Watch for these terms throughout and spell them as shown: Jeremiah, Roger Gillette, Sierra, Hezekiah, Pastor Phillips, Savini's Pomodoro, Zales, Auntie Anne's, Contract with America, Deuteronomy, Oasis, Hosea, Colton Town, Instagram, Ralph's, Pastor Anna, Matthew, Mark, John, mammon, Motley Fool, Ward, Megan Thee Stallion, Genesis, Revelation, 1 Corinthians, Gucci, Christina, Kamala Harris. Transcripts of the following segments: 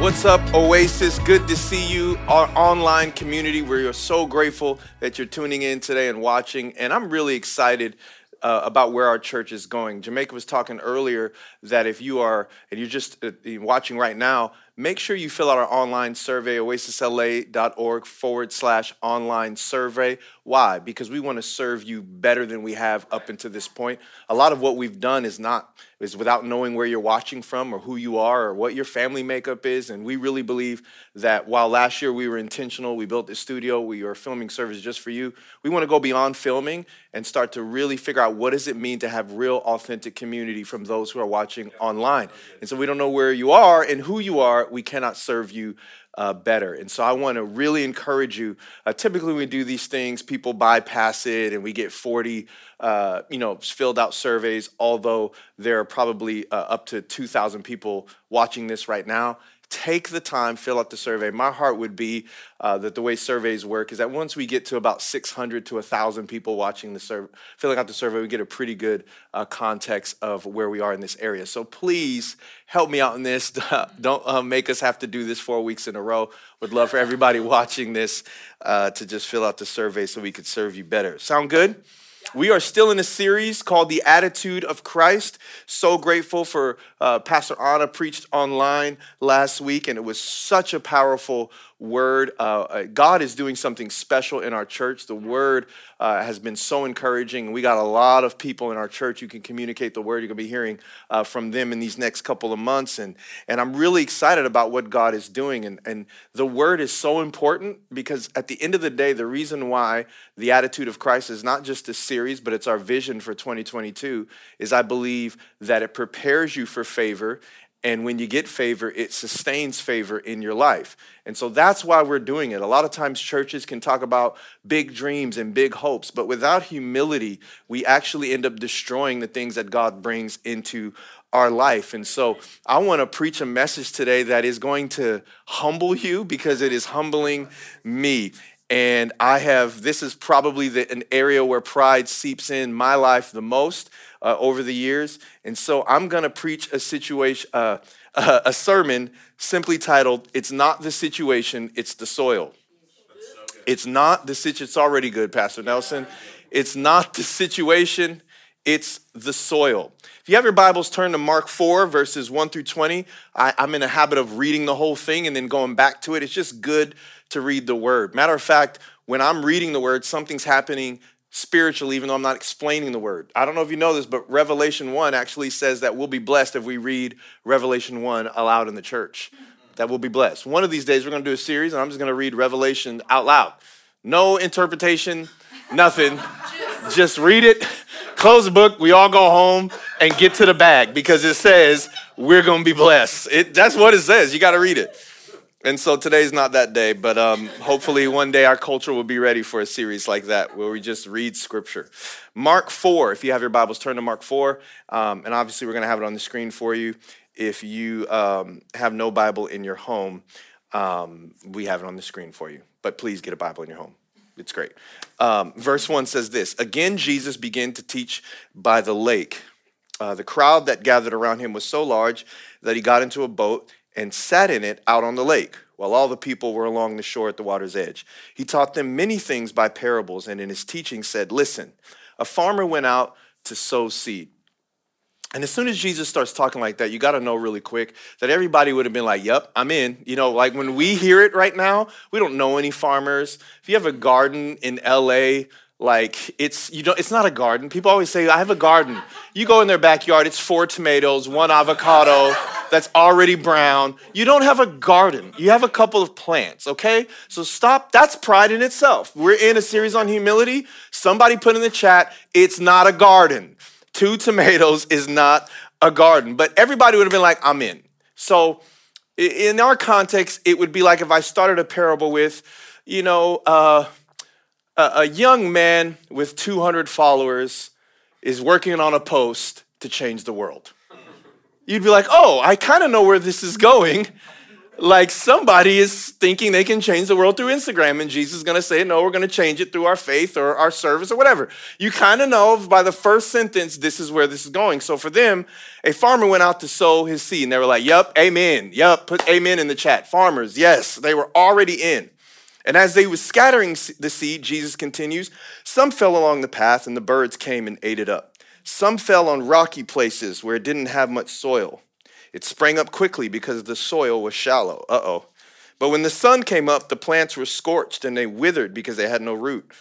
What's up, Oasis? Good to see you, our online community. We are so grateful that you're tuning in today and watching, and I'm really excited about where our church is going. Jamaica was talking earlier that if you are, and you're just watching right now, make sure you fill out our online survey, oasisla.org/online survey. Why? Because we want to serve you better than we have up until this point. A lot of what we've done is without knowing where you're watching from or who you are or what your family makeup is. And we really believe that while last year we were intentional, we built this studio, we are filming service just for you, we want to go beyond filming and start to really figure out what does it mean to have real authentic community from those who are watching online. And so we don't know where you are and who you are. We cannot serve you better. And so I want to really encourage you. Typically, when we do these things, people bypass it and we get 40, filled out surveys, although there are probably up to 2,000 people watching this right now. Take the time, fill out the survey. My heart would be that the way surveys work is that once we get to about 600 to 1,000 people watching the survey, filling out the survey, we get a pretty good context of where we are in this area. So please help me out in this. Don't make us have to do this 4 weeks in a row. Would love for everybody watching this to just fill out the survey so we could serve you better. Sound good? We are still in a series called The Attitude of Christ. So grateful for Pastor Anna preached online last week, and it was such a powerful word. God is doing something special in our church. The word has been so encouraging. We got a lot of people in our church who can communicate the word. You're going to be hearing from them in these next couple of months. And I'm really excited about what God is doing. And the word is so important because at the end of the day, the reason why The Attitude of Christ is not just a series, but it's our vision for 2022, is I believe that it prepares you for favor. And when you get favor, it sustains favor in your life. And so that's why we're doing it. A lot of times churches can talk about big dreams and big hopes, but without humility, we actually end up destroying the things that God brings into our life. And so I want to preach a message today that is going to humble you because it is humbling me. And this is probably an area where pride seeps in my life the most over the years. And so I'm going to preach a sermon simply titled, It's Not the Situation, It's the Soil. It's not the situation. It's already good, Pastor Nelson. It's not the situation. It's the soil. If you have your Bibles, turn to Mark 4, verses 1 through 20. I'm in a habit of reading the whole thing and then going back to it. It's just good to read the word. Matter of fact, when I'm reading the word, something's happening spiritually, even though I'm not explaining the word. I don't know if you know this, but Revelation 1 actually says that we'll be blessed if we read Revelation 1 aloud in the church. That we'll be blessed. One of these days, we're going to do a series, and I'm just going to read Revelation out loud. No interpretation, nothing. Just read it, close the book, we all go home, and get to the bag, because it says we're going to be blessed. That's what it says. You got to read it. And so today's not that day, but hopefully one day our culture will be ready for a series like that where we just read scripture. Mark 4, if you have your Bibles, turn to Mark 4. And obviously we're going to have it on the screen for you. If you have no Bible in your home, we have it on the screen for you. But please get a Bible in your home. It's great. Verse 1 says this, Again, Jesus began to teach by the lake. The crowd that gathered around him was so large that he got into a boat and sat in it out on the lake, while all the people were along the shore at the water's edge. He taught them many things by parables, and in his teaching said, Listen, a farmer went out to sow seed. And as soon as Jesus starts talking like that, you got to know really quick that everybody would have been like, yep, I'm in. You know, like when we hear it right now, we don't know any farmers. If you have a garden in L.A., like it's not a garden. People always say, I have a garden. You go in their backyard, it's 4 tomatoes, 1 avocado that's already brown. You don't have a garden. You have a couple of plants, okay? So stop. That's pride in itself. We're in a series on humility. Somebody put in the chat, it's not a garden. 2 tomatoes is not a garden. But everybody would have been like, I'm in. So in our context, it would be like if I started a parable with, a young man with 200 followers is working on a post to change the world. You'd be like, oh, I kind of know where this is going, Like somebody is thinking they can change the world through Instagram, and Jesus is going to say, no, we're going to change it through our faith or our service or whatever. You kind of know by the first sentence, this is where this is going. So for them, a farmer went out to sow his seed, and they were like, yep, amen, yep, put amen in the chat. Farmers, yes, they were already in. And as they were scattering the seed, Jesus continues, some fell along the path, and the birds came and ate it up. Some fell on rocky places where it didn't have much soil. It sprang up quickly because the soil was shallow. But when the sun came up, the plants were scorched and they withered because they had no root.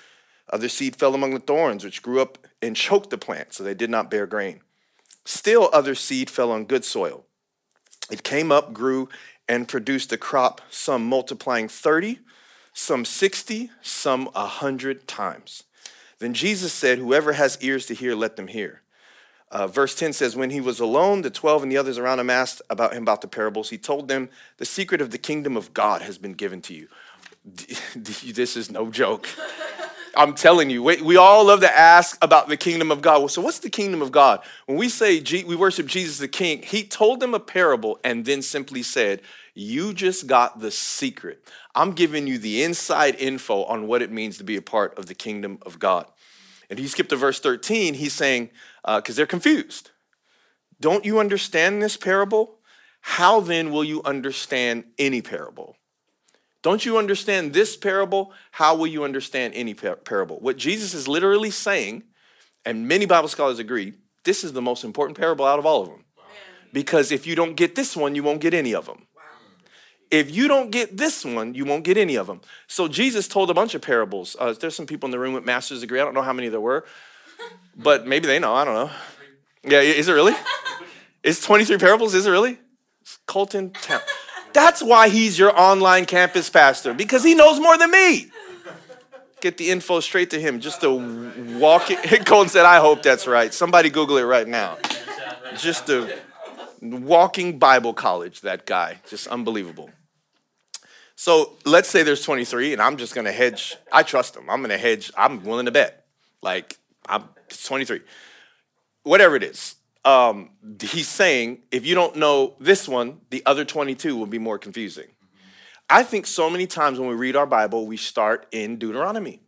Other seed fell among the thorns, which grew up and choked the plant, so they did not bear grain. Still other seed fell on good soil. It came up, grew, and produced a crop, some multiplying 30, some 60, some 100 times. Then Jesus said, whoever has ears to hear, let them hear. Verse 10 says, when he was alone, the 12 and the others around him asked about him about the parables. He told them, the secret of the kingdom of God has been given to you. This is no joke. I'm telling you, we all love to ask about the kingdom of God. Well, so what's the kingdom of God? When we say we worship Jesus the King, he told them a parable and then simply said, you just got the secret. I'm giving you the inside info on what it means to be a part of the kingdom of God. And he skipped to verse 13. He's saying, because they're confused. Don't you understand this parable? How then will you understand any parable? Don't you understand this parable? How will you understand any parable? What Jesus is literally saying, and many Bible scholars agree, this is the most important parable out of all of them. Wow. Because if you don't get this one, you won't get any of them. If you don't get this one, you won't get any of them. So Jesus told a bunch of parables. There's some people in the room with master's degree. I don't know how many there were, but maybe they know. I don't know. Yeah, is it really? Is 23 parables? Is it really? It's Colton Town. That's why he's your online campus pastor, because he knows more than me. Get the info straight to him. Just to walk it. Colton said, I hope that's right. Somebody Google it right now. Just to... walking Bible college, that guy. Just unbelievable. So let's say there's 23, and I'm just going to hedge. I trust him. I'm going to hedge. I'm willing to bet. Like, it's 23. Whatever it is. He's saying, if you don't know this one, the other 22 will be more confusing. I think so many times when we read our Bible, we start in Deuteronomy.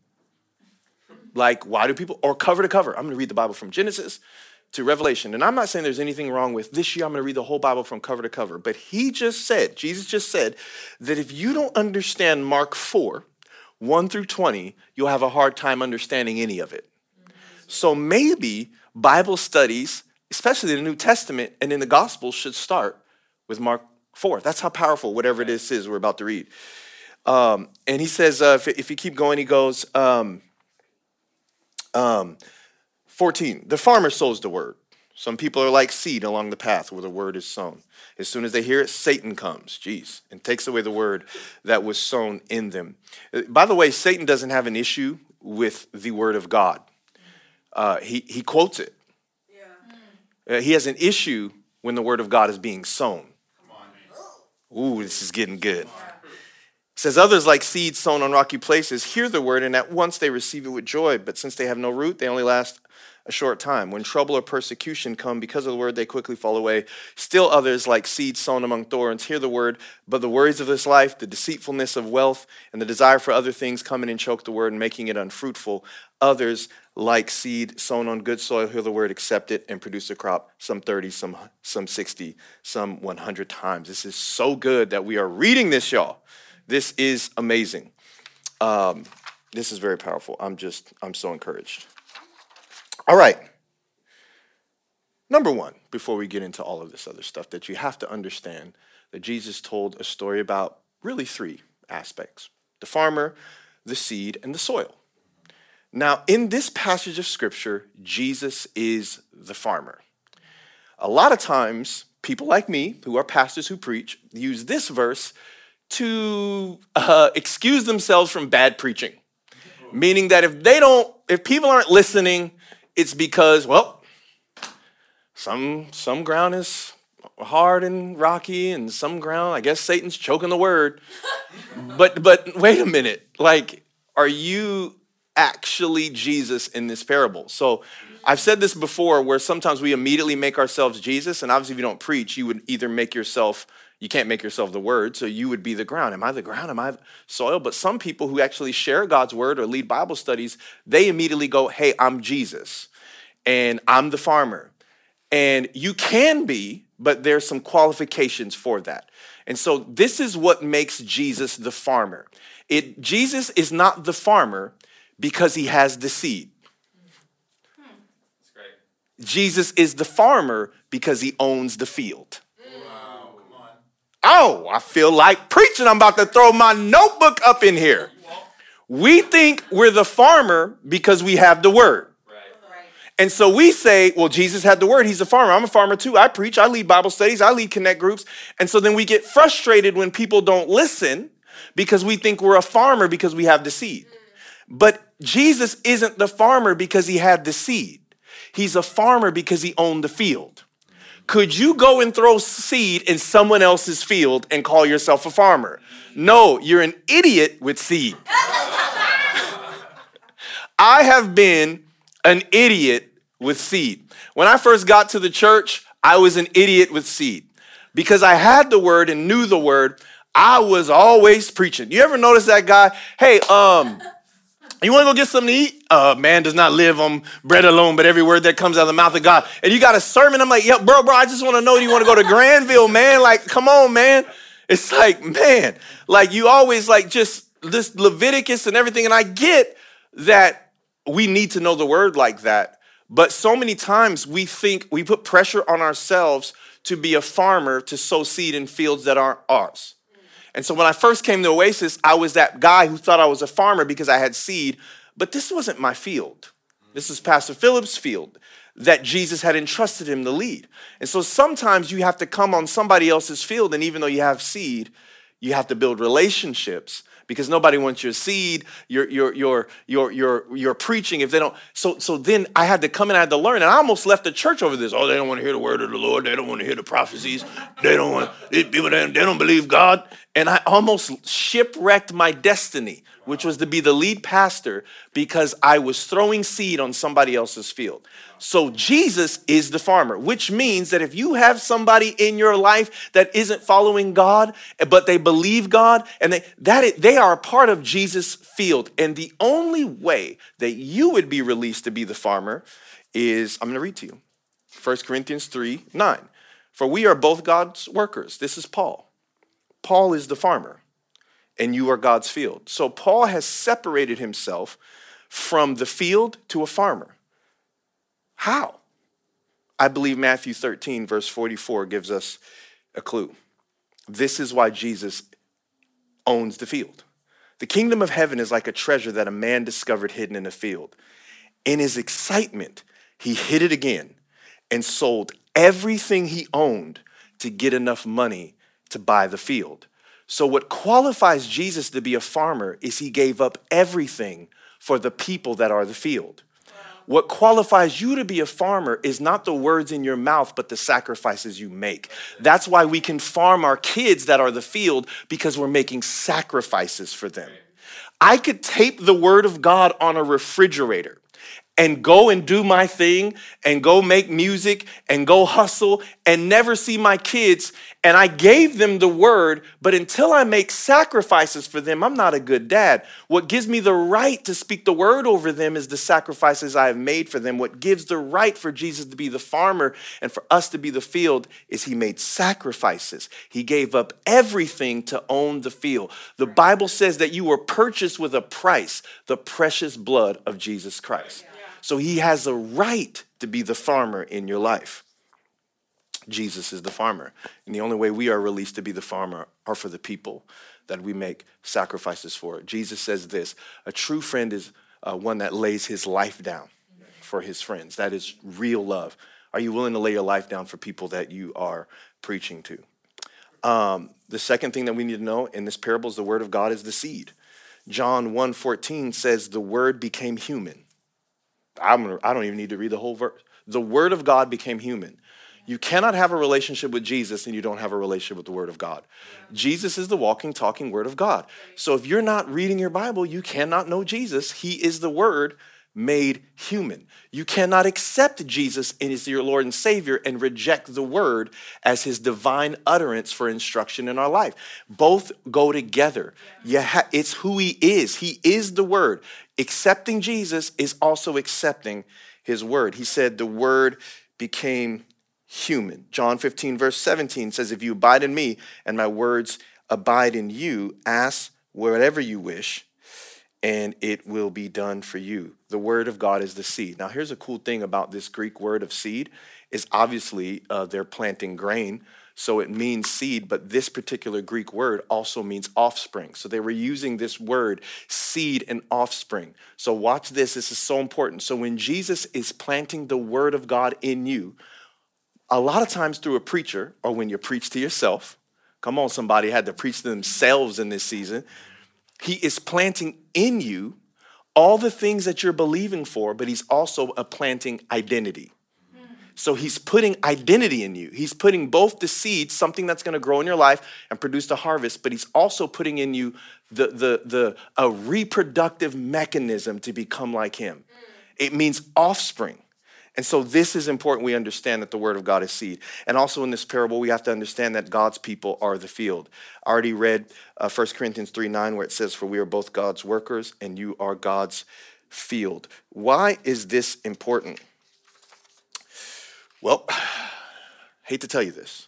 Like, why do people, or cover to cover. I'm going to read the Bible from Genesis to Revelation. And I'm not saying there's anything wrong with this year, I'm going to read the whole Bible from cover to cover. But Jesus just said that if you don't understand Mark 4, 1 through 20, you'll have a hard time understanding any of it. So maybe Bible studies, especially the New Testament and in the Gospels, should start with Mark 4. That's how powerful whatever it is we're about to read. And he says, if you keep going, he goes, 14, the farmer sows the word. Some people are like seed along the path where the word is sown. As soon as they hear it, Satan comes, and takes away the word that was sown in them. By the way, Satan doesn't have an issue with the word of God. He quotes it. Yeah. He has an issue when the word of God is being sown. Ooh, this is getting good. It says, others like seeds sown on rocky places hear the word, and at once they receive it with joy. But since they have no root, they only last a short time. When trouble or persecution come because of the word, they quickly fall away. Still others like seeds sown among thorns hear the word, but the worries of this life, the deceitfulness of wealth, and the desire for other things come in and choke the word, making it unfruitful. Others like seed sown on good soil hear the word, accept it, and produce a crop, some 30, some 60, some 100 times. This is so good that we are reading this, y'all. This is amazing. This is very powerful. I'm so encouraged. All right. Number one, before we get into all of this other stuff, that you have to understand that Jesus told a story about really three aspects: the farmer, the seed, and the soil. Now, in this passage of scripture, Jesus is the farmer. A lot of times, people like me, who are pastors who preach, use this verse to excuse themselves from bad preaching. Meaning that if people aren't listening, it's because, well, some ground is hard and rocky, and some ground, I guess Satan's choking the word. But wait a minute, like, are you actually Jesus in this parable? So I've said this before, where sometimes we immediately make ourselves Jesus, and obviously if you don't preach, you would either make yourself You can't make yourself the word, so you would be the ground. Am I the ground? Am I the soil? But some people who actually share God's word or lead Bible studies, they immediately go, hey, I'm Jesus, and I'm the farmer. And you can be, but there's some qualifications for that. And so this is what makes Jesus the farmer. Jesus is not the farmer because he has the seed. That's great. Jesus is the farmer because he owns the field. Wow, come on. Oh, I feel like preaching. I'm about to throw my notebook up in here. We think we're the farmer because we have the word. And so we say, well, Jesus had the word. He's a farmer. I'm a farmer too. I preach. I lead Bible studies. I lead connect groups. And so then we get frustrated when people don't listen because we think we're a farmer because we have the seed. But Jesus isn't the farmer because he had the seed. He's a farmer because he owned the field. Could you go and throw seed in someone else's field and call yourself a farmer? No, you're an idiot with seed. I have been an idiot with seed. When I first got to the church, I was an idiot with seed. Because I had the word and knew the word, I was always preaching. You ever notice that guy? Hey, you want to go get something to eat? Man does not live on bread alone, but every word that comes out of the mouth of God. And you got a sermon. I'm like, yeah, bro, I just want to know, do you want to go to Granville, man? Like, come on, man. It's like, man, like you always like just this Leviticus and everything. And I get that we need to know the word like that. But so many times we think we put pressure on ourselves to be a farmer, to sow seed in fields that aren't ours. And so when I first came to Oasis, I was that guy who thought I was a farmer because I had seed, but this wasn't my field. This is Pastor Phillips' field that Jesus had entrusted him to lead. And so sometimes you have to come on somebody else's field, and even though you have seed, you have to build relationships because nobody wants your seed, your preaching if they don't. So then I had to come and I had to learn, and I almost left the church over this. Oh, they don't want to hear the word of the Lord. They don't want to hear the prophecies. They don't want these people. They don't believe God. And I almost shipwrecked my destiny, which was to be the lead pastor because I was throwing seed on somebody else's field. So Jesus is the farmer, which means that if you have somebody in your life that isn't following God, but they believe God, and they are a part of Jesus' field. And the only way that you would be released to be the farmer is, I'm going to read to you, 1 Corinthians 3:9. For we are both God's workers. This is Paul. Paul is the farmer, and you are God's field. So Paul has separated himself from the field to a farmer. How? I believe Matthew 13, verse 44 gives us a clue. This is why Jesus owns the field. The kingdom of heaven is like a treasure that a man discovered hidden in a field. In his excitement, he hid it again and sold everything he owned to get enough money to buy the field. So what qualifies Jesus to be a farmer is he gave up everything for the people that are the field. What qualifies you to be a farmer is not the words in your mouth, but the sacrifices you make. That's why we can farm our kids that are the field, because we're making sacrifices for them. I could tape the word of God on a refrigerator and go and do my thing and go make music and go hustle and never see my kids. And I gave them the word, but until I make sacrifices for them, I'm not a good dad. What gives me the right to speak the word over them is the sacrifices I have made for them. What gives the right for Jesus to be the farmer and for us to be the field is he made sacrifices. He gave up everything to own the field. The Bible says that you were purchased with a price, the precious blood of Jesus Christ. So he has a right to be the farmer in your life. Jesus is the farmer. And the only way we are released to be the farmer are for the people that we make sacrifices for. Jesus says this, a true friend is one that lays his life down for his friends. That is real love. Are you willing to lay your life down for people that you are preaching to? The second thing that we need to know in this parable is the word of God is the seed. John 1:14 says the word became human. I don't even need to read the whole verse. The word of God became human. You cannot have a relationship with Jesus and you don't have a relationship with the word of God. Jesus is the walking, talking word of God. So if you're not reading your Bible, you cannot know Jesus. He is the word made human. You cannot accept Jesus as your Lord and Savior and reject the word as his divine utterance for instruction in our life. Both go together. It's who he is. He is the word. Accepting Jesus is also accepting his word. He said the word became human. John 15 verse 17 says, if you abide in me and my words abide in you, ask whatever you wish and it will be done for you. The word of God is the seed. Now, here's a cool thing about this Greek word of seed is obviously they're planting grain, so it means seed, but this particular Greek word also means offspring. So they were using this word, seed and offspring. So watch this. This is so important. So when Jesus is planting the word of God in you, a lot of times through a preacher or when you preach to yourself, come on, somebody had to preach to themselves in this season. He is planting in you all the things that you're believing for, but he's also planting identity. So he's putting identity in you. He's putting both the seed, something that's going to grow in your life and produce the harvest, but he's also putting in you a reproductive mechanism to become like him. It means offspring. And so this is important. We understand that the word of God is seed. And also in this parable, we have to understand that God's people are the field. I already read 1 Corinthians 3:9, where it says, for we are both God's workers and you are God's field. Why is this important? Well, hate to tell you this,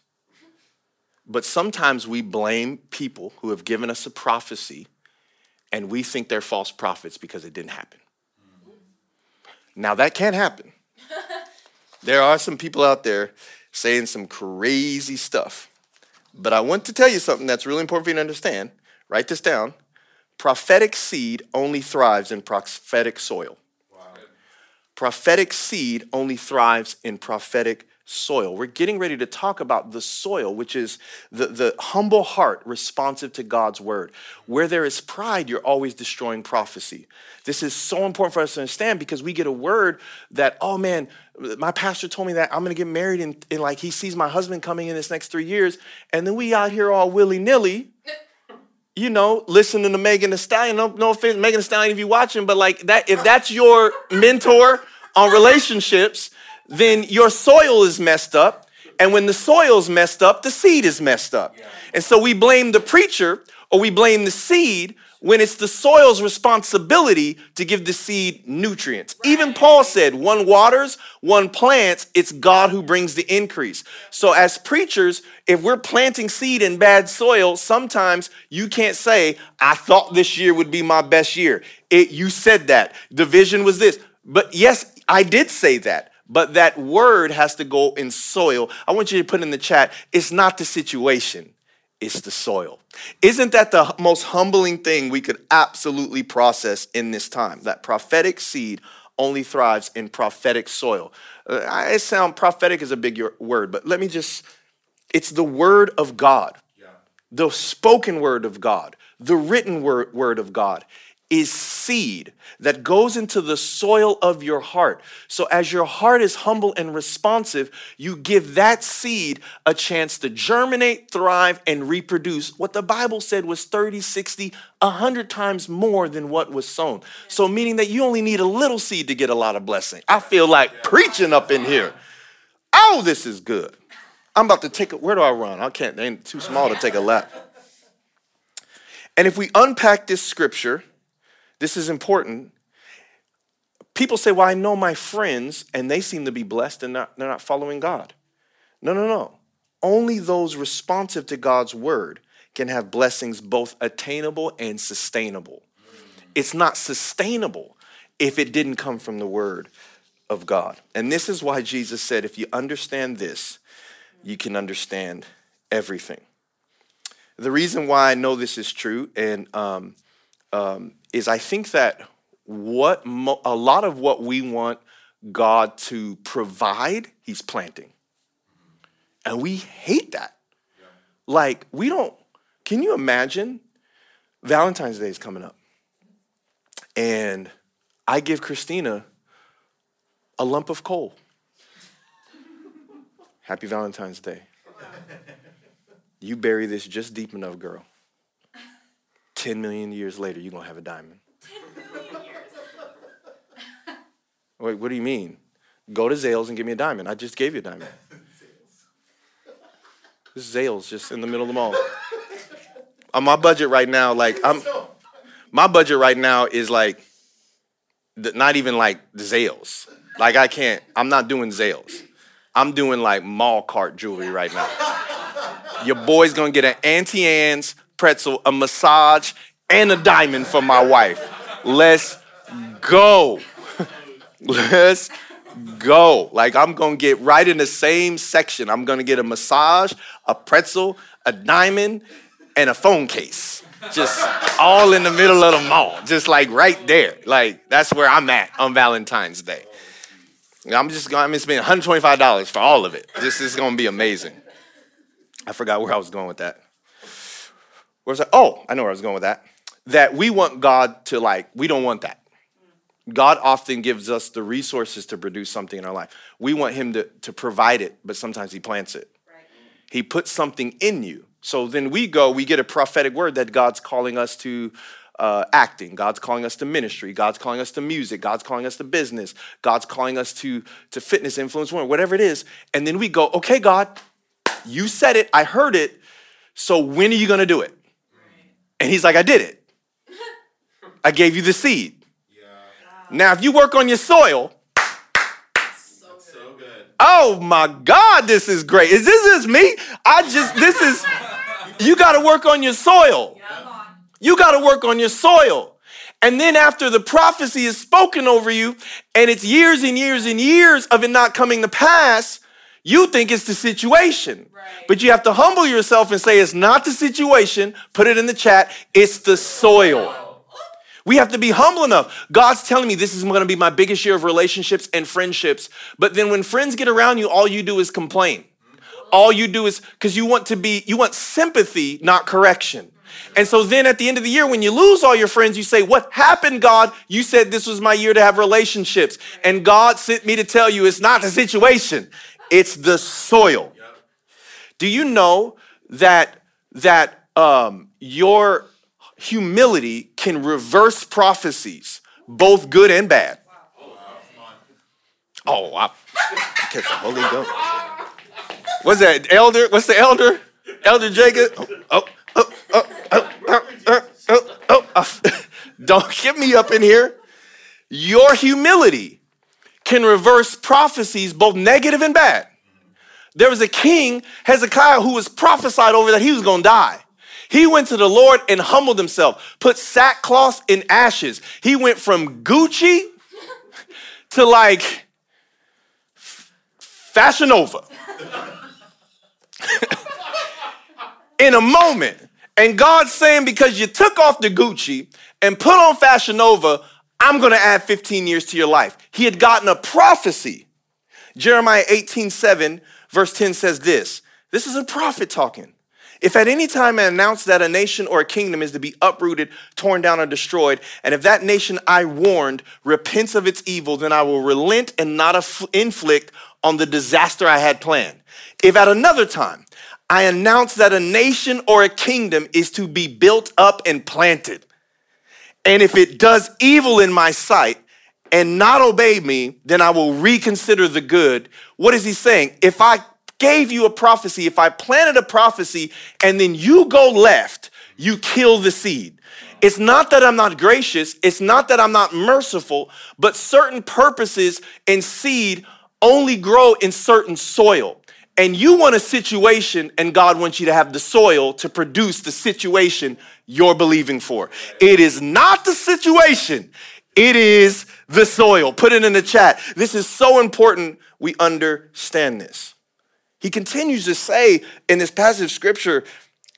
but sometimes we blame people who have given us a prophecy and we think they're false prophets because it didn't happen. Now that can't happen. There are some people out there saying some crazy stuff, but I want to tell you something that's really important for you to understand. Write this down. Prophetic seed only thrives in prophetic soil. Wow. Prophetic seed only thrives in prophetic soil. We're getting ready to talk about the soil, which is the humble heart responsive to God's word. Where there is pride, you're always destroying prophecy. This is so important for us to understand because we get a word that, oh man, my pastor told me that I'm going to get married and like he sees my husband coming in this next 3 years. And then we out here all willy-nilly, you know, listening to Megan Thee Stallion. No offense, Megan Thee Stallion, if you're watching, but like that, if that's your mentor on relationships, then your soil is messed up. And when the soil's messed up, the seed is messed up. Yeah. And so we blame the preacher or we blame the seed when it's the soil's responsibility to give the seed nutrients. Right. Even Paul said, one waters, one plants, it's God who brings the increase. So as preachers, if we're planting seed in bad soil, sometimes you can't say, I thought this year would be my best year. You said that. The vision was this. But yes, I did say that. But that word has to go in soil. I want you to put in the chat, it's not the situation, it's the soil. Isn't that the most humbling thing we could absolutely process in this time? That prophetic seed only thrives in prophetic soil. Prophetic is a big word, but it's the word of God. Yeah. The spoken word of God, the written word of God is seed that goes into the soil of your heart. So as your heart is humble and responsive, you give that seed a chance to germinate, thrive, and reproduce what the Bible said was 30, 60, 100 times more than what was sown. So meaning that you only need a little seed to get a lot of blessing. I feel like preaching up in here. Oh, this is good. I'm about to take where do I run? I can't, they're too small to take a lap. And if we unpack this scripture, this is important. People say, well, I know my friends, and they seem to be blessed and they're not following God. No. Only those responsive to God's word can have blessings both attainable and sustainable. It's not sustainable if it didn't come from the word of God. And this is why Jesus said, if you understand this, you can understand everything. The reason why I know this is true and is I think that a lot of what we want God to provide, he's planting. And we hate that. Yeah. Like, can you imagine? Valentine's Day is coming up. And I give Christina a lump of coal. Happy Valentine's Day. You bury this just deep enough, girl. 10 million years later, you're going to have a diamond. 10 million years. Wait, what do you mean? Go to Zales and give me a diamond. I just gave you a diamond. This is Zales, just in the middle of the mall. On my budget right now, my budget right now is like, not even like Zales. Like I can't, I'm not doing Zales. I'm doing like mall cart jewelry right now. Your boy's gonna get an Auntie Anne's pretzel, a massage, and a diamond for my wife. Let's go. Let's go. Like I'm gonna get right in the same section. I'm gonna get a massage, a pretzel, a diamond, and a phone case. Just all in the middle of the mall. Just like right there. Like that's where I'm at on Valentine's Day. I'm gonna spend $125 for all of it. This is gonna be amazing. I forgot where I was going with that. I know where I was going with that. That we want God to we don't want that. God often gives us the resources to produce something in our life. We want him to provide it, but sometimes he plants it. Right. He puts something in you. So then we get a prophetic word that God's calling us to acting. God's calling us to ministry. God's calling us to music. God's calling us to business. God's calling us to fitness, influence, whatever it is. And then we go, okay, God, you said it. I heard it. So when are you going to do it? Right. And he's like, I did it. I gave you the seed. Now, if you work on your soil, so good. Oh my God, this is great. Is this me? You got to work on your soil. Yeah. You got to work on your soil. And then after the prophecy is spoken over you, and it's years and years and years of it not coming to pass, you think it's the situation. Right. But you have to humble yourself and say, it's not the situation. Put it in the chat. It's the soil. We have to be humble enough. God's telling me this is going to be my biggest year of relationships and friendships. But then when friends get around you, all you do is complain. All you do is, because you want sympathy, not correction. And so then at the end of the year, when you lose all your friends, you say, what happened, God? You said this was my year to have relationships. And God sent me to tell you it's not the situation. It's the soil. Do you know that your humility can reverse prophecies, both good and bad? Oh, I catch the Holy Ghost. What's that, Elder? What's the Elder? Elder Jacob? Don't get me up in here. Your humility can reverse prophecies, both negative and bad. There was a king, Hezekiah, who was prophesied over that he was going to die. He went to the Lord and humbled himself, put sackcloth in ashes. He went from Gucci to Fashion Nova in a moment. And God's saying, because you took off the Gucci and put on Fashion Nova, I'm going to add 15 years to your life. He had gotten a prophecy. Jeremiah 18:7, verse 10 says this. This is a prophet talking. If at any time I announce that a nation or a kingdom is to be uprooted, torn down, or destroyed, and if that nation I warned repents of its evil, then I will relent and not inflict on the disaster I had planned. If at another time I announce that a nation or a kingdom is to be built up and planted, and if it does evil in my sight and not obey me, then I will reconsider the good. What is he saying? If I gave you a prophecy, if I planted a prophecy and then you go left, you kill the seed. It's not that I'm not gracious. It's not that I'm not merciful, but certain purposes and seed only grow in certain soil. And you want a situation, and God wants you to have the soil to produce the situation you're believing for. It is not the situation. It is the soil. Put it in the chat. This is so important. We understand this. He continues to say in this passage of scripture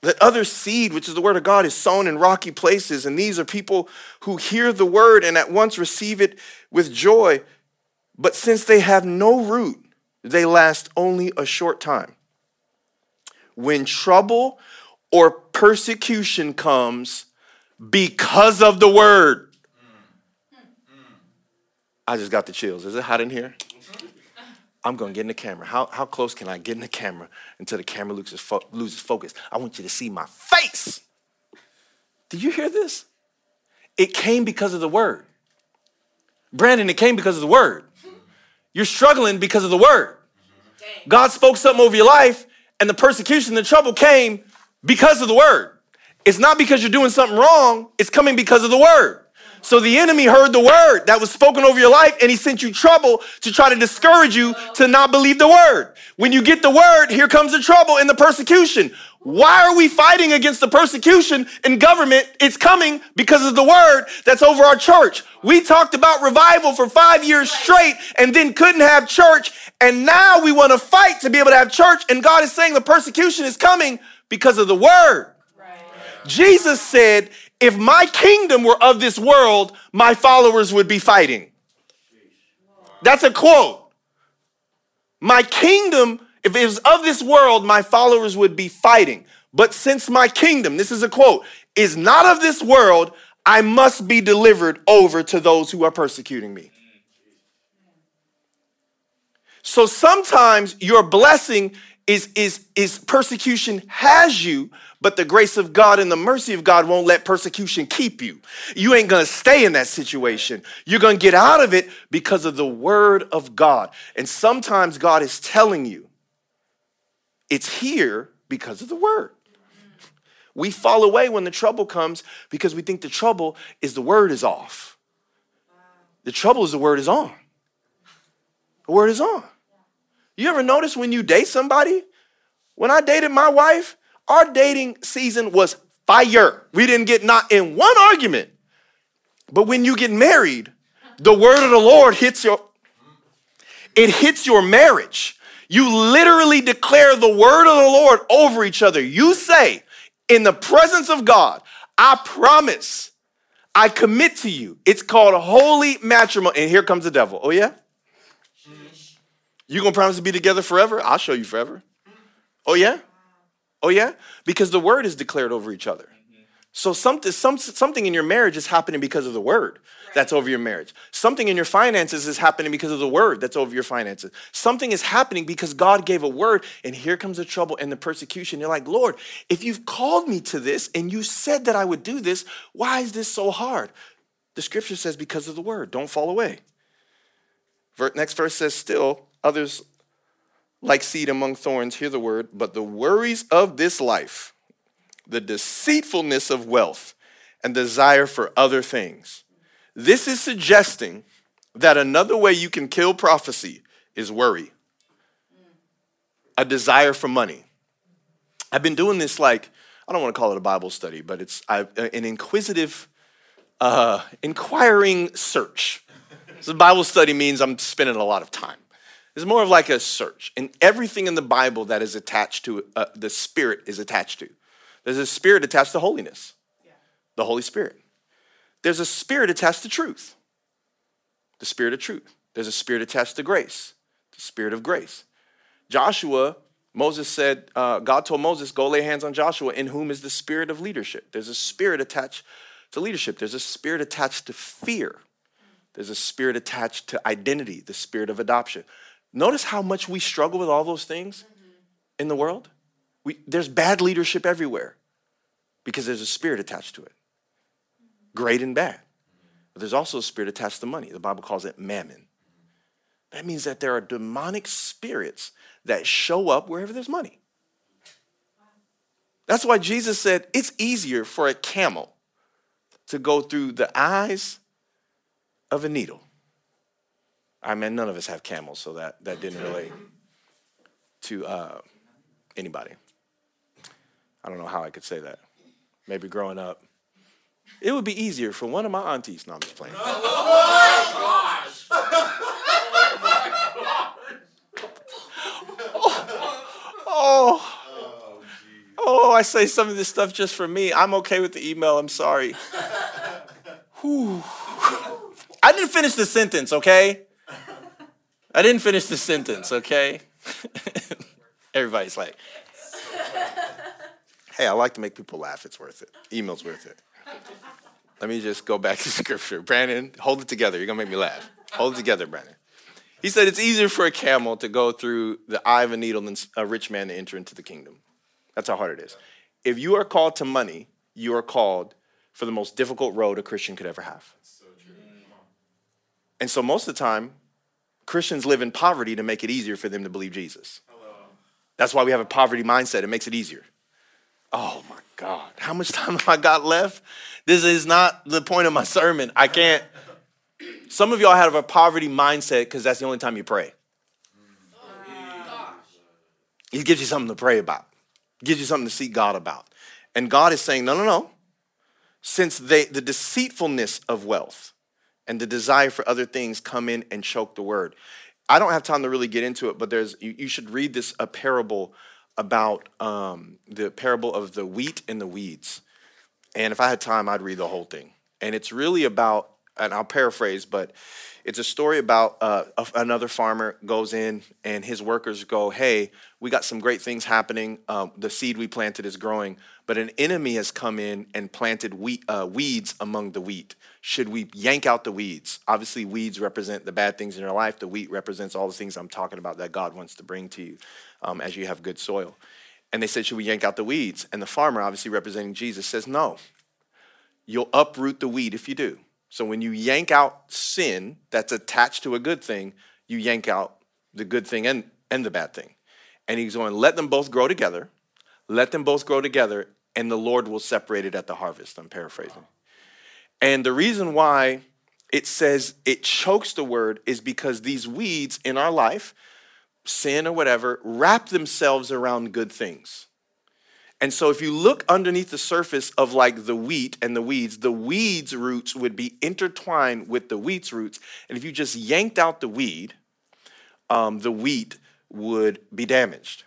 that other seed, which is the word of God, is sown in rocky places. And these are people who hear the word and at once receive it with joy. But since they have no root, they last only a short time. When trouble or persecution comes because of the word. I just got the chills. Is it hot in here? I'm going to get in the camera. How close can I get in the camera until the camera loses focus? I want you to see my face. Did you hear this? It came because of the word. Brandon, it came because of the word. You're struggling because of the word. God spoke something over your life, and the persecution, the trouble came because of the word. It's not because you're doing something wrong. It's coming because of the word. So the enemy heard the word that was spoken over your life, and he sent you trouble to try to discourage you to not believe the word. When you get the word, here comes the trouble and the persecution. Why are we fighting against the persecution in government? It's coming because of the word that's over our church. We talked about revival for 5 years straight and then couldn't have church. And now we want to fight to be able to have church. And God is saying the persecution is coming because of the word. Right. Jesus said, if my kingdom were of this world, my followers would be fighting. That's a quote. My kingdom, if it was of this world, my followers would be fighting. But since my kingdom, this is a quote, is not of this world, I must be delivered over to those who are persecuting me. So sometimes your blessing is persecution has you, but the grace of God and the mercy of God won't let persecution keep you. You ain't going to stay in that situation. You're going to get out of it because of the word of God. And sometimes God is telling you, it's here because of the word. We fall away when the trouble comes because we think the trouble is the word is off. The trouble is the word is on. The word is on. You ever notice when you date somebody? When I dated my wife, our dating season was fire. We didn't get not in one argument. But when you get married, the word of the Lord hits your marriage. You literally declare the word of the Lord over each other. You say, in the presence of God, I promise, I commit to you. It's called holy matrimony. And here comes the devil. Oh, yeah? You gonna promise to be together forever? I'll show you forever. Oh, yeah? Oh, yeah? Because the word is declared over each other. So something in your marriage is happening because of the word that's over your marriage. Something in your finances is happening because of the word that's over your finances. Something is happening because God gave a word, and here comes the trouble and the persecution. You're like, Lord, if you've called me to this and you said that I would do this, why is this so hard? The scripture says because of the word. Don't fall away. Next verse says, still others like seed among thorns hear the word, but the worries of this life, the deceitfulness of wealth, and desire for other things. This is suggesting that another way you can kill prophecy is worry, a desire for money. I've been doing this like, I don't want to call it a Bible study, but it's an inquisitive, inquiring search. So Bible study means I'm spending a lot of time. It's more of like a search. And everything in the Bible that is attached to, the Spirit is attached to. There's a spirit attached to holiness, the Holy Spirit. There's a spirit attached to truth, the spirit of truth. There's a spirit attached to grace, the spirit of grace. Joshua, Moses said, God told Moses, go lay hands on Joshua, in whom is the spirit of leadership. There's a spirit attached to leadership. There's a spirit attached to fear. There's a spirit attached to identity, the spirit of adoption. Notice how much we struggle with all those things in the world. There's bad leadership everywhere because there's a spirit attached to it, great and bad. But there's also a spirit attached to money. The Bible calls it mammon. That means that there are demonic spirits that show up wherever there's money. That's why Jesus said it's easier for a camel to go through the eyes of a needle. I mean, none of us have camels, so that didn't relate to anybody. I don't know how I could say that. Maybe growing up, it would be easier for one of my aunties. No, I'm just playing. Oh, I say some of this stuff just for me. I'm okay with the email. I'm sorry. Whew. I didn't finish the sentence, okay? Everybody's like, hey, I like to make people laugh. It's worth it. Email's worth it. Let me just go back to scripture. Brandon, hold it together. You're going to make me laugh. Hold it together, Brandon. He said it's easier for a camel to go through the eye of a needle than a rich man to enter into the kingdom. That's how hard it is. If you are called to money, you are called for the most difficult road a Christian could ever have. And so most of the time, Christians live in poverty to make it easier for them to believe Jesus. Hello. That's why we have a poverty mindset. It makes it easier. Oh my God, how much time have I got left? This is not the point of my sermon. I can't. Some of y'all have a poverty mindset because that's the only time you pray. It gives you something to pray about. It gives you something to seek God about. And God is saying, no, no, no. Since the deceitfulness of wealth and the desire for other things come in and choke the word. I don't have time to really get into it, but you should read this a parable about the parable of the wheat and the weeds. And if I had time, I'd read the whole thing. And it's really about, and I'll paraphrase, but it's a story about another farmer goes in and his workers go, hey, we got some great things happening. The seed we planted is growing, but an enemy has come in and planted weeds among the wheat. Should we yank out the weeds? Obviously, weeds represent the bad things in your life. The wheat represents all the things I'm talking about that God wants to bring to you as you have good soil. And they said, should we yank out the weeds? And the farmer, obviously representing Jesus, says, no, you'll uproot the weed if you do. So when you yank out sin that's attached to a good thing, you yank out the good thing and the bad thing. And he's going, let them both grow together. Let them both grow together, and the Lord will separate it at the harvest. I'm paraphrasing. Wow. And the reason why it says it chokes the word is because these weeds in our life, sin or whatever, wrap themselves around good things. And so if you look underneath the surface of like the wheat and the weeds roots would be intertwined with the wheat's roots. And if you just yanked out the weed, the wheat would be damaged.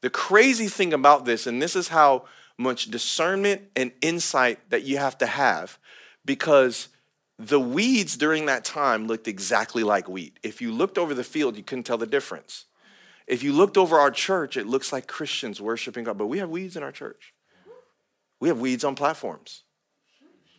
The crazy thing about this, and this is how much discernment and insight that you have to have, because the weeds during that time looked exactly like wheat. If you looked over the field, you couldn't tell the difference. If you looked over our church, it looks like Christians worshiping God, but we have weeds in our church. We have weeds on platforms.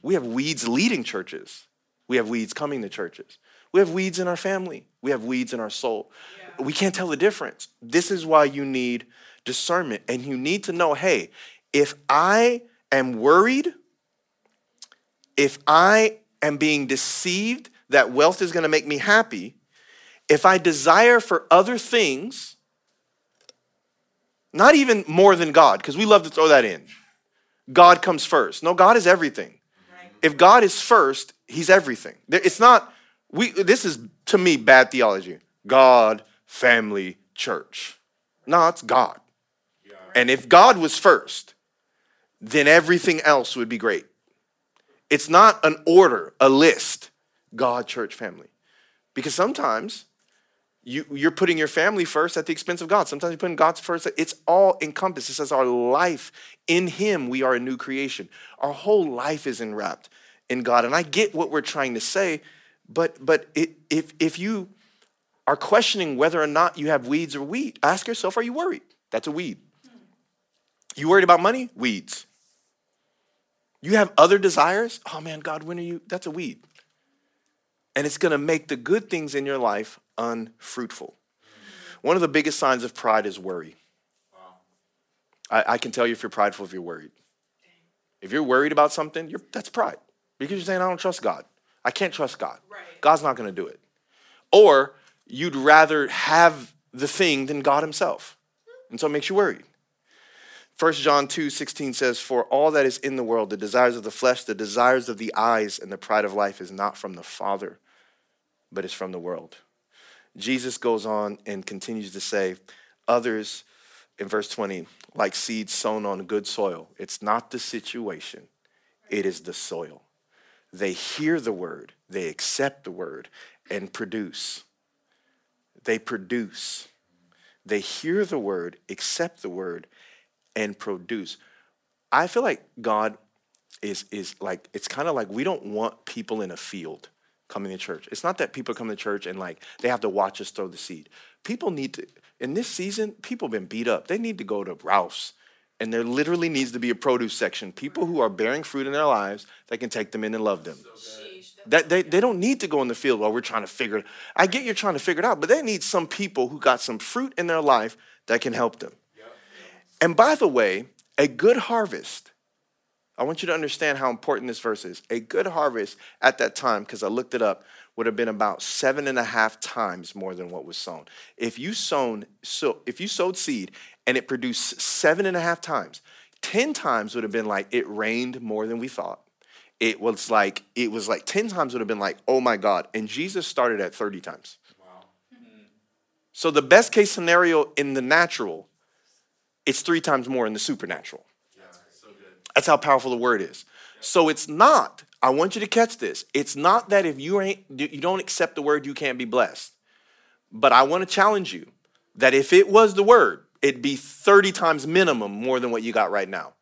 We have weeds leading churches. We have weeds coming to churches. We have weeds in our family. We have weeds in our soul. Yeah. We can't tell the difference. This is why you need discernment, and you need to know, hey, if I am worried, if I am being deceived that wealth is going to make me happy, if I desire for other things, not even more than God, because we love to throw that in. God comes first. No, God is everything. Right. If God is first, he's everything. It's not, this is, to me, bad theology. God, family, church. No, it's God. Yeah, right. And if God was first, then everything else would be great. It's not an order, a list, God, church, family. Because sometimes you're putting your family first at the expense of God. Sometimes you're putting God first. It's all encompassed. It says our life in him, we are a new creation. Our whole life is enwrapped in God. And I get what we're trying to say, but if you are questioning whether or not you have weeds or wheat, ask yourself, are you worried? That's a weed. You worried about money? Weeds. You have other desires? Oh man, God, when are you? That's a weed. And it's going to make the good things in your life unfruitful. One of the biggest signs of pride is worry. Wow. I can tell you if you're prideful, if you're worried. If you're worried about something, that's pride. Because you're saying, I don't trust God. I can't trust God. Right. God's not going to do it. Or you'd rather have the thing than God himself. And so it makes you worried. 1 John 2:16 says, for all that is in the world, the desires of the flesh, the desires of the eyes, and the pride of life is not from the Father, but is from the world. Jesus goes on and continues to say, others, in verse 20, like seeds sown on good soil. It's not the situation, it is the soil. They hear the word, they accept the word, and produce. They produce. They hear the word, accept the word, and produce. I feel like God is like, it's kind of like we don't want people in a field coming to church. It's not that people come to church and like they have to watch us throw the seed. People need to, in this season, people have been beat up. They need to go to Ralph's, and there literally needs to be a produce section. People who are bearing fruit in their lives, they can take them in and love them. That they don't need to go in the field while we're trying to figure it out. I get you're trying to figure it out, but they need some people who got some fruit in their life that can help them. And by the way, a good harvest I want you to understand how important this verse is. A good harvest at that time, because I looked it up, would have been about 7.5 times more than what was sown. If you sowed seed and it produced 7.5 times, 10 times would have been like, it rained more than we thought. It was like 10 times would have been like, oh my God. And Jesus started at 30 times. Wow. So the best case scenario in the natural, it's 3 times more in the supernatural. Yeah, so good. That's how powerful the word is. Yeah. So it's not, I want you to catch this. It's not that if you don't accept the word, you can't be blessed. But I want to challenge you that if it was the word, it'd be 30 times minimum more than what you got right now.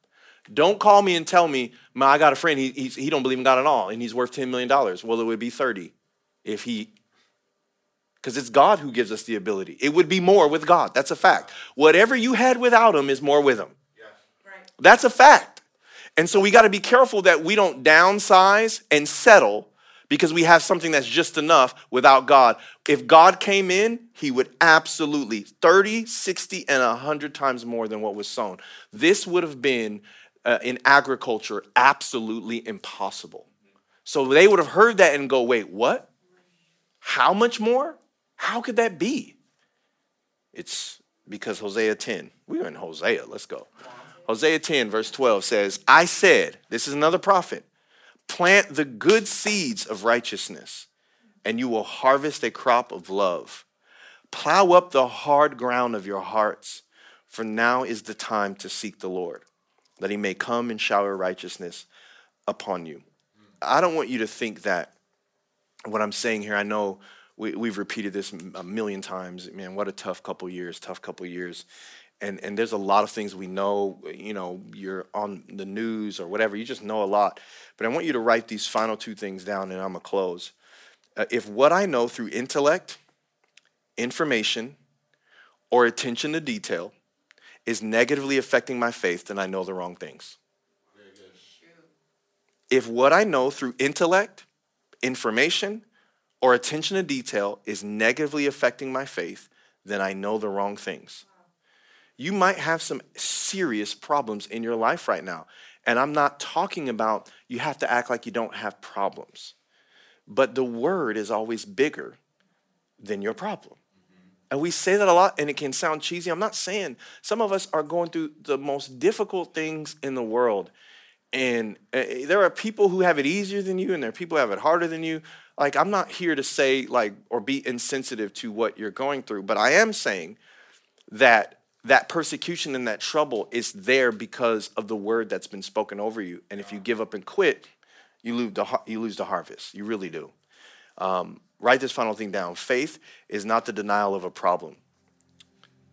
Don't call me and tell me, I got a friend, he don't believe in God at all, and he's worth $10 million. Well, it would be 30 if he... Because it's God who gives us the ability. It would be more with God. That's a fact. Whatever you had without him is more with him. Yes. Right. That's a fact. And so we got to be careful that we don't downsize and settle because we have something that's just enough without God. If God came in, he would absolutely 30, 60, and 100 times more than what was sown. This would have been, in agriculture, absolutely impossible. So they would have heard that and go, wait, what? How much more? How could that be? It's because Hosea 10. We're in Hosea. Let's go. Hosea 10, verse 12 says, I said, this is another prophet, plant the good seeds of righteousness, and you will harvest a crop of love. Plow up the hard ground of your hearts, for now is the time to seek the Lord, that he may come and shower righteousness upon you. I don't want you to think that what I'm saying here, I know we've repeated this a million times. Man, what a tough couple years. And there's a lot of things we know, you're on the news or whatever. You just know a lot. But I want you to write these final 2 things down, and I'm going to close. If what I know through intellect, information, or attention to detail is negatively affecting my faith, then I know the wrong things. If what I know through intellect, information, or attention to detail is negatively affecting my faith, then I know the wrong things. You might have some serious problems in your life right now. And I'm not talking about you have to act like you don't have problems. But the word is always bigger than your problem. And we say that a lot, and it can sound cheesy. I'm not saying some of us are going through the most difficult things in the world. And there are people who have it easier than you, and there are people who have it harder than you. Like, I'm not here to say, or be insensitive to what you're going through. But I am saying that persecution and that trouble is there because of the word that's been spoken over you. And if you give up and quit, you lose the harvest. You really do. Write this final thing down. Faith is not the denial of a problem.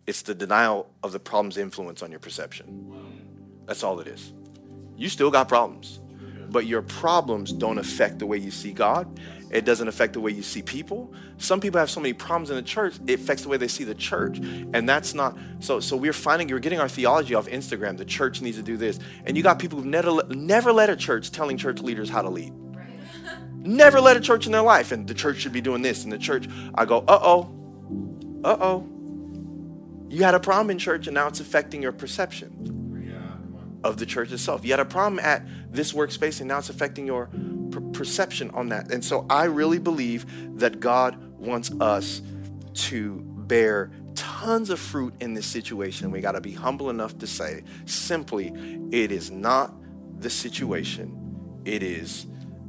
It's the denial of the problem's influence on your perception. That's all it is. You still got problems, but your problems don't affect the way you see God. It doesn't affect the way you see people. Some people have so many problems in the church, it affects the way they see the church. And that's not, so we're getting our theology off Instagram. The church needs to do this. And you got people who've never led a church telling church leaders how to lead. Right. Never led a church in their life. And the church should be doing this. And the church, I go, uh-oh. You had a problem in church and now it's affecting your perception of the church itself. You had a problem at this workspace and now it's affecting your perception on that. And so I really believe that God wants us to bear tons of fruit in this situation. We got to be humble enough to say, simply, it is not the situation, it is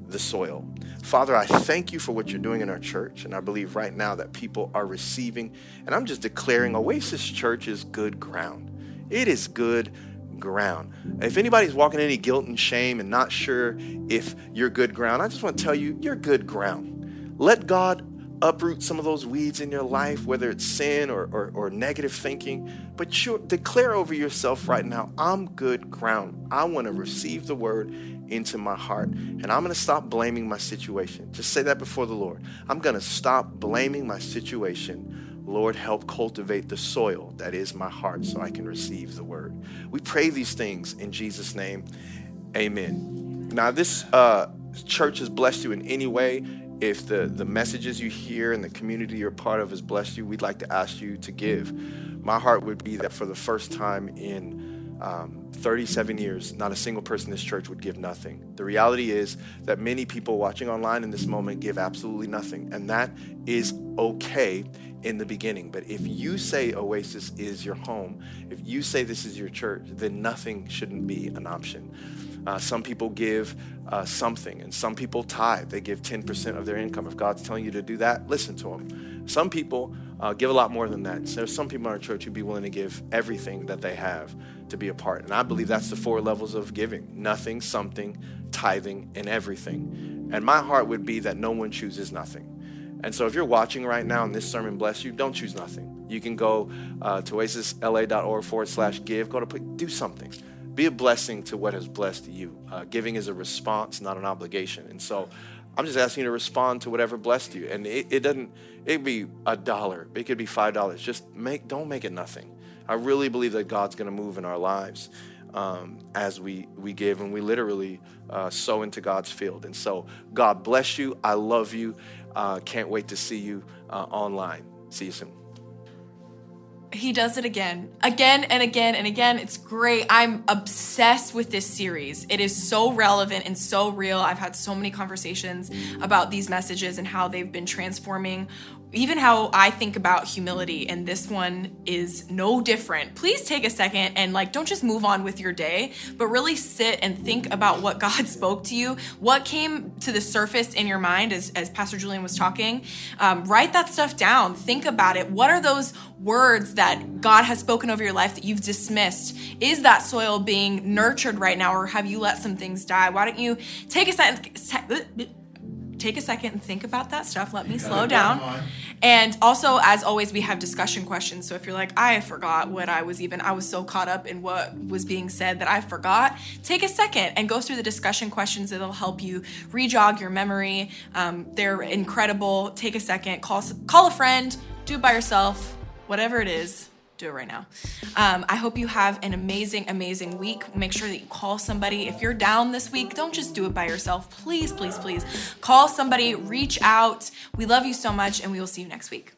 the soil. Father, I thank you for what you're doing in our church. And I believe right now that people are receiving, and I'm just declaring Oasis Church is good ground. It is good ground. If anybody's walking in any guilt and shame and not sure if you're good ground, I just want to tell you, you're good ground. Let God uproot some of those weeds in your life, whether it's sin or negative thinking, but you declare over yourself right now, I'm good ground. I want to receive the word into my heart, and I'm going to stop blaming my situation. Just say that before the Lord. I'm going to stop blaming my situation. Lord, help cultivate the soil that is my heart so I can receive the word. We pray these things in Jesus' name. Amen. Now, this church has blessed you in any way. If the messages you hear and the community you're part of has blessed you, we'd like to ask you to give. My heart would be that for the first time in 37 years, not a single person in this church would give nothing. The reality is that many people watching online in this moment give absolutely nothing, and that is okay in the beginning. But if you say Oasis is your home, if you say this is your church, then nothing shouldn't be an option. Some people give something, and some people tithe. They give 10% of their income. If God's telling you to do that, listen to him. Some people give a lot more than that. So some people in our church who'd be willing to give everything that they have to be a part. And I believe that's the four levels of giving: nothing, something, tithing, and everything. And my heart would be that no one chooses nothing. And so if you're watching right now and this sermon bless you, don't choose nothing. You can go to oasisla.org/give. Go to do something. Be a blessing to what has blessed you. Giving is a response, not an obligation. And so I'm just asking you to respond to whatever blessed you. And it could be $1. It could be $5. Just don't make it nothing. I really believe that God's going to move in our lives as we give and we literally sow into God's field. And so God bless you. I love you. Can't wait to see you online. See you soon. He does it again and again and again. It's great. I'm obsessed with this series. It is so relevant and so real. I've had so many conversations about these messages and how they've been transforming, even how I think about humility. And this one is no different. Please take a second and don't just move on with your day, but really sit and think about what God spoke to you, what came to the surface in your mind as Pastor Julian was talking. Write that stuff down. Think about it. What are those words that God has spoken over your life that you've dismissed? Is that soil being nurtured right now, or have you let some things die? Why don't you take a second and think about that stuff? Let me slow down. And also, as always, we have discussion questions. So if you're like, I forgot what I was so caught up in what was being said that I forgot, take a second and go through the discussion questions. It'll help you re-jog your memory. They're incredible. Take a second, call a friend, do it by yourself. Whatever it is, do it right now. I hope you have an amazing, amazing week. Make sure that you call somebody. If you're down this week, don't just do it by yourself. Please, please, please call somebody, reach out. We love you so much, and we will see you next week.